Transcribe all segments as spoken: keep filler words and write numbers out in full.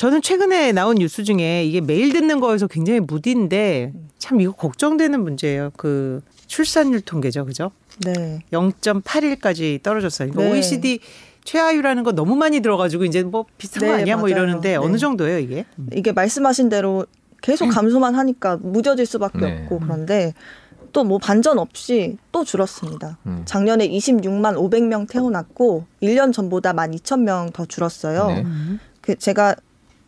저는 최근에 나온 뉴스 중에 이게 매일 듣는 거에서 굉장히 무딘데 참 이거 걱정되는 문제예요. 그 출산율 통계죠. 그죠? 네. 영 점 팔일까지 떨어졌어요. 그러니까 네. 오이시디 최하위라는 거 너무 많이 들어가지고 이제 뭐 비슷한 네, 거 아니야 맞아요. 뭐 이러는데 네. 어느 정도예요 이게? 이게 말씀하신 대로 계속 감소만 하니까 무뎌질 수밖에 네. 없고 그런데 또 뭐 반전 없이 또 줄었습니다. 음. 작년에 이십육만 오백 명 태어났고 일 년 전보다 만 이천 명 더 줄었어요. 네. 그 제가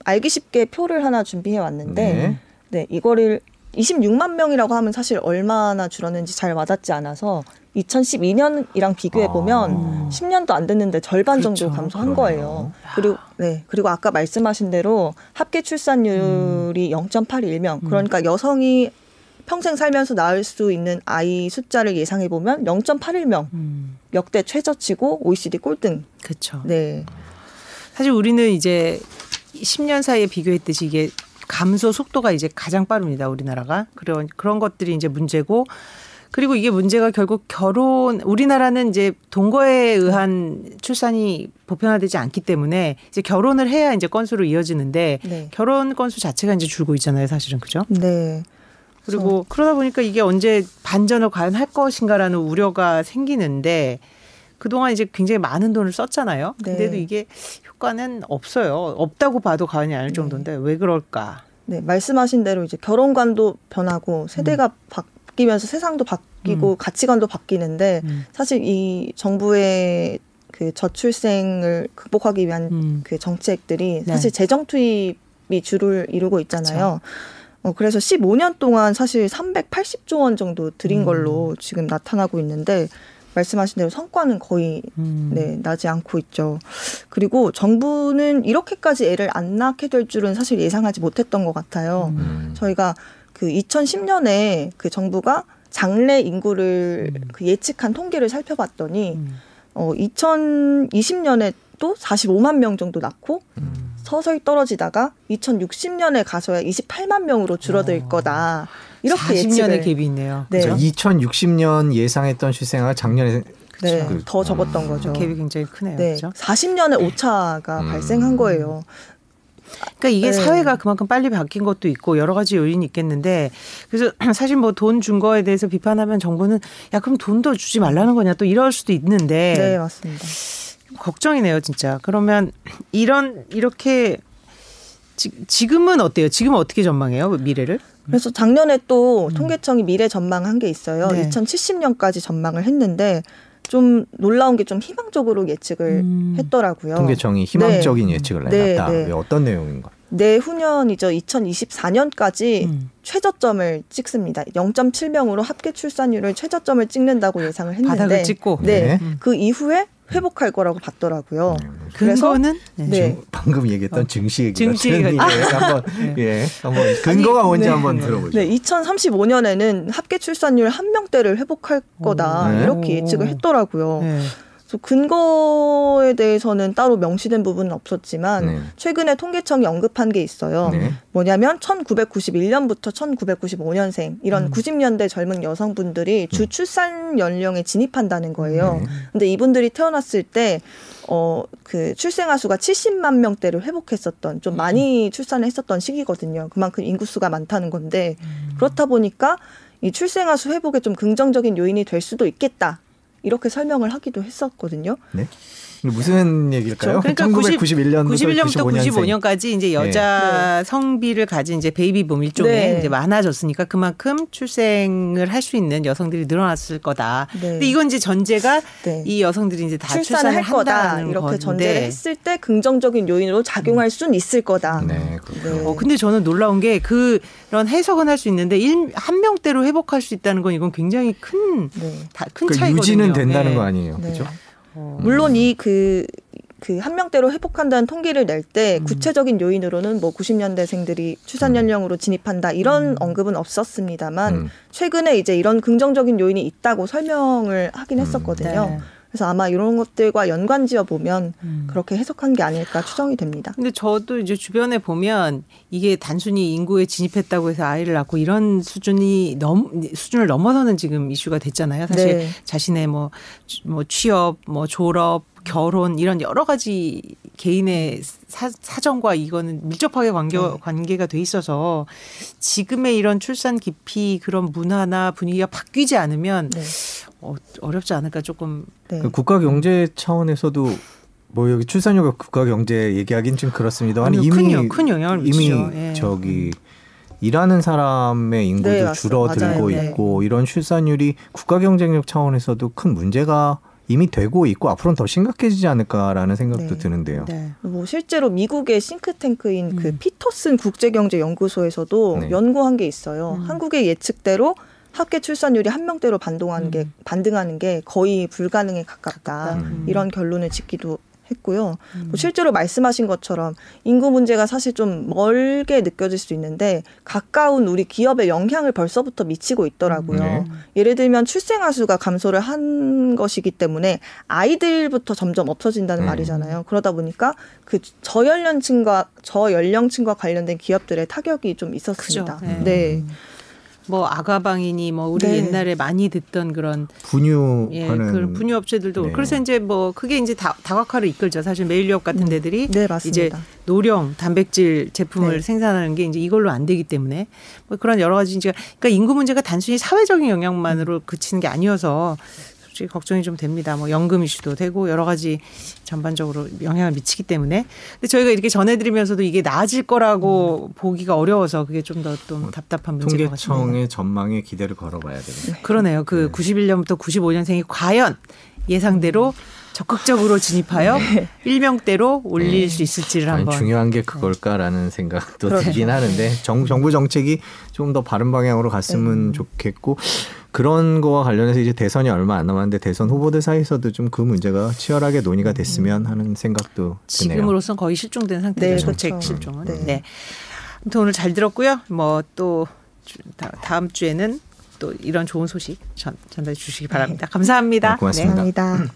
알기 쉽게 표를 하나 준비해 왔는데 네. 네, 이거를 이십육만 명이라고 하면 사실 얼마나 줄었는지 잘 와닿지 않아서 이천십이 년이랑 비교해보면 아. 십 년도 안 됐는데 절반 그렇죠. 정도 감소한 거예요. 그리고, 네, 그리고 아까 말씀하신 대로 합계 출산율이 음. 영 점 팔일명 그러니까 음. 여성이 평생 살면서 낳을 수 있는 아이 숫자를 예상해보면 영 점 팔일명 음. 역대 최저치고 오이시디 꼴등. 그렇죠. 네. 사실 우리는 이제 십 년 사이에 비교했듯이 이게 감소 속도가 이제 가장 빠릅니다. 우리나라가. 그런 그런 것들이 이제 문제고 그리고 이게 문제가 결국 결혼 우리나라는 이제 동거에 의한 출산이 보편화되지 않기 때문에 이제 결혼을 해야 이제 건수로 이어지는데 네. 결혼 건수 자체가 이제 줄고 있잖아요. 사실은 그죠? 네. 그리고 그러다 보니까 이게 언제 반전을 과연 할 것인가라는 우려가 생기는데 그동안 이제 굉장히 많은 돈을 썼잖아요. 네. 근데도 이게 효과는 없어요. 없다고 봐도 과언이 아닐 정도인데 네. 왜 그럴까? 네, 말씀하신 대로 이제 결혼관도 변하고 세대가 음. 바뀌면서 세상도 바뀌고 음. 가치관도 바뀌는데 음. 사실 이 정부의 그 저출생을 극복하기 위한 음. 그 정책들이 사실 네. 재정 투입이 주를 이루고 있잖아요. 그렇죠. 어, 그래서 십오 년 동안 사실 삼백팔십조 원 정도 들인 음. 걸로 지금 나타나고 있는데 말씀하신 대로 성과는 거의 음. 네, 나지 않고 있죠. 그리고 정부는 이렇게까지 애를 안 낳게 될 줄은 사실 예상하지 못했던 것 같아요. 음. 저희가 그 이천십 년에 그 정부가 장래 인구를 음. 그 예측한 통계를 살펴봤더니 음. 어, 이천이십 년에 또 사십오만 명 정도 낳고 음. 서서히 떨어지다가 이천육십 년에 가서야 이십팔만 명으로 줄어들 어. 거다. 이렇게 예측을. 사십 년의 갭이 있네요. 네. 그렇죠? 이천육십 년 예상했던 출생아가 작년에 네, 그, 더 적었던 음. 거죠. 갭이 굉장히 크네요. 네. 그렇죠? 사십 년의 오차가 음. 발생한 거예요. 그러니까 이게 네. 사회가 그만큼 빨리 바뀐 것도 있고 여러 가지 요인이 있겠는데 그래서 사실 뭐 돈 준 거에 대해서 비판하면 정부는 야 그럼 돈 더 주지 말라는 거냐 또 이럴 수도 있는데 네 맞습니다. 걱정이네요 진짜. 그러면 이런 이렇게 지금은 어때요? 지금 어떻게 전망해요? 미래를? 그래서 작년에 또 음. 통계청이 미래 전망한 게 있어요. 네. 이천칠십 년까지 전망을 했는데 좀 놀라운 게 좀 희망적으로 예측을 음. 했더라고요. 통계청이 희망적인 네. 예측을 내놨다. 네. 네. 어떤 내용인가? 내후년이죠. 이천이십사 년까지 음. 최저점을 찍습니다. 영 점 칠명으로 합계 출산율을 최저점을 찍는다고 예상을 했는데 바닥을 찍고 네. 네. 그 이후에 회복할 거라고 봤더라고요. 네. 근거는 네. 네. 방금 얘기했던 어. 증시 얘기가 증시 아. 한번 네. 예 한번 근거가 아니, 뭔지 네. 한번 들어보죠. 네, 이천삼십오 년에는 합계 출산율 한 명대를 회복할 거다 오. 이렇게 예측을 했더라고요. 네. 그래서 근거에 대해서는 따로 명시된 부분은 없었지만 네. 최근에 통계청이 언급한 게 있어요. 네. 뭐냐면 천구백구십일 년부터 천구백구십오 년생 이런 음. 구십 년대 젊은 여성분들이 주 출산 연령에 진입한다는 거예요. 네. 근데 이분들이 태어났을 때 어, 그 출생아 수가 칠십만 명대를 회복했었던 좀 많이 음. 출산을 했었던 시기거든요. 그만큼 인구수가 많다는 건데 음. 그렇다 보니까 이 출생아 수 회복에 좀 긍정적인 요인이 될 수도 있겠다. 이렇게 설명을 하기도 했었거든요. 네? 무슨 얘기일까요? 그러니까 천구백구십일 년부터 구십오 년까지 이제 여자 네. 성비를 가진 이제 베이비붐 일종의 네. 이제 많아졌으니까 그만큼 출생을 할 수 있는 여성들이 늘어났을 거다. 네. 근데 이건 이제 전제가 네. 이 여성들이 이제 다 출산을, 출산을 할 거다 이렇게 건데. 전제를 했을 때 긍정적인 요인으로 작용할 수는 있을 거다. 네. 네. 어, 근데 저는 놀라운 게 그런 해석은 할 수 있는데 일, 한 명대로 회복할 수 있다는 건 이건 굉장히 큰, 네. 다, 큰 그러니까 차이거든요. 유지는 된다는 네. 거 아니에요, 네. 그렇죠? 어. 물론 이 그 그 한 명대로 회복한다는 통계를 낼 때 음. 구체적인 요인으로는 뭐 구십 년대생들이 출산 연령으로 진입한다 이런 음. 언급은 없었습니다만 음. 최근에 이제 이런 긍정적인 요인이 있다고 설명을 하긴 했었거든요. 음. 네. 그래서 아마 이런 것들과 연관 지어 보면 음. 그렇게 해석한 게 아닐까 추정이 됩니다. 근데 저도 이제 주변에 보면 이게 단순히 인구에 진입했다고 해서 아이를 낳고 이런 수준이 넘 수준을 넘어서는 지금 이슈가 됐잖아요. 사실 네. 자신의 뭐, 뭐 취업, 뭐 졸업, 결혼 이런 여러 가지 개인의 사, 사정과 이거는 밀접하게 관계, 네. 관계가 돼 있어서 지금의 이런 출산 기피 그런 문화나 분위기가 바뀌지 않으면 네. 어, 어렵지 않을까 조금. 네. 그러니까 국가 경제 차원에서도 뭐 여기 출산율과 국가 경제 얘기하긴 좀 그렇습니다. 아니 이미 큰, 큰 영향을 미치죠. 이미 예. 저기 일하는 사람의 인구도 네, 줄어들고 맞아요. 있고 네. 이런 출산율이 국가 경쟁력 차원에서도 큰 문제가 이미 되고 있고 앞으로는 더 심각해지지 않을까라는 생각도 네. 드는데요. 네. 뭐 실제로 미국의 싱크탱크인 음. 그 피터슨 국제경제연구소에서도 네. 연구한 게 있어요. 음. 한국의 예측대로 학계 출산율이 한 명대로 반동하는 음. 게 반등하는 게 거의 불가능에 가깝다. 음. 이런 결론을 짓기도 했고요. 음. 뭐 실제로 말씀하신 것처럼 인구 문제가 사실 좀 멀게 느껴질 수 있는데 가까운 우리 기업에 영향을 벌써부터 미치고 있더라고요. 네. 예를 들면 출생아 수가 감소를 한 것이기 때문에 아이들부터 점점 없어진다는 음. 말이잖아요. 그러다 보니까 그 저연령층과 저연령층과 관련된 기업들의 타격이 좀 있었습니다. 그죠. 네. 네. 뭐 아가방이니 뭐 우리 네. 옛날에 많이 듣던 그런 분유하는 예, 그 분유 업체들도 네. 그래서 이제 뭐 그게 이제 다, 다각화로 이끌죠. 사실 메일유업 같은 데들이 네, 이제 노령 단백질 제품을 네. 생산하는 게 이제 이걸로 안 되기 때문에 뭐 그런 여러 가지 이제 그러니까 인구 문제가 단순히 사회적인 영향만으로 그치는 게 아니어서 솔직히 걱정이 좀 됩니다. 뭐 연금 이슈도 되고 여러 가지 전반적으로 영향을 미치기 때문에 근데 저희가 이렇게 전해드리면서도 이게 나아질 거라고 음. 보기가 어려워서 그게 좀 더 좀 뭐, 답답한 문제인 것 같습니다. 통계청의 전망에 기대를 걸어봐야 되네요. 그러네요. 그 네. 구십일 년부터 구십오 년생이 과연 예상대로 적극적으로 진입하여 네. 일명대로 올릴 네. 수 있을지를 아니, 한번. 중요한 게 그걸까라는 네. 생각도 그러네요. 들긴 하는데 정, 정부 정책이 좀 더 바른 방향으로 갔으면 네. 좋겠고 그런 거와 관련해서 이제 대선이 얼마 안 남았는데 대선 후보들 사이에서도 좀 그 문제가 치열하게 논의가 됐으면 하는 생각도 드네요. 지금으로선 거의 실종된 상태죠. 네, 정책 그렇죠. 실종은. 네. 네. 아무튼 오늘 잘 들었고요. 뭐 또 다음 주에는 또 이런 좋은 소식 전, 전달해 주시기 바랍니다. 네. 감사합니다. 네, 고맙습니다. 네. 감사합니다.